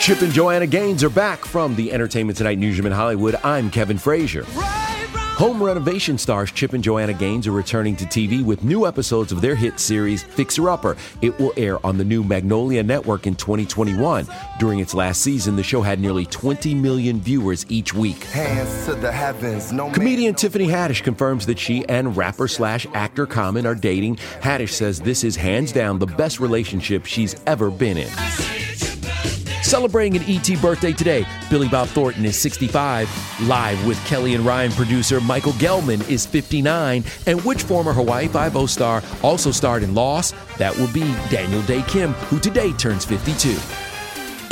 Chip and Joanna Gaines are back from the Entertainment Tonight Newsroom in Hollywood. I'm Kevin Frazier. Home renovation stars Chip and Joanna Gaines are returning to TV with new episodes of their hit series, Fixer Upper. It will air on the new Magnolia Network in 2021. During its last season, the show had nearly 20 million viewers each week. Hands to the heavens, no man. Comedian Tiffany Haddish confirms that she and rapper/actor Common are dating. Haddish says this is hands down the best relationship she's ever been in. Celebrating an E.T. birthday today, Billy Bob Thornton is 65. Live with Kelly and Ryan producer Michael Gelman is 59. And which former Hawaii Five-0 star also starred in Lost? That will be Daniel Dae Kim, who today turns 52.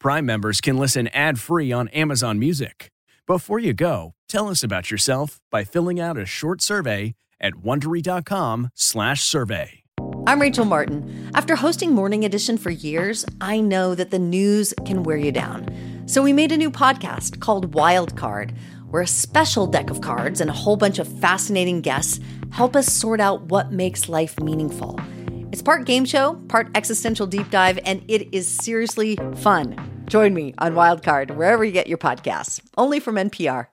Prime members can listen ad-free on Amazon Music. Before you go, tell us about yourself by filling out a short survey at Wondery.com/survey. I'm Rachel Martin. After hosting Morning Edition for years, I know that the news can wear you down. So we made a new podcast called Wild Card, where a special deck of cards and a whole bunch of fascinating guests help us sort out what makes life meaningful. It's part game show, part existential deep dive, and it is seriously fun. Join me on Wild Card, wherever you get your podcasts, only from NPR.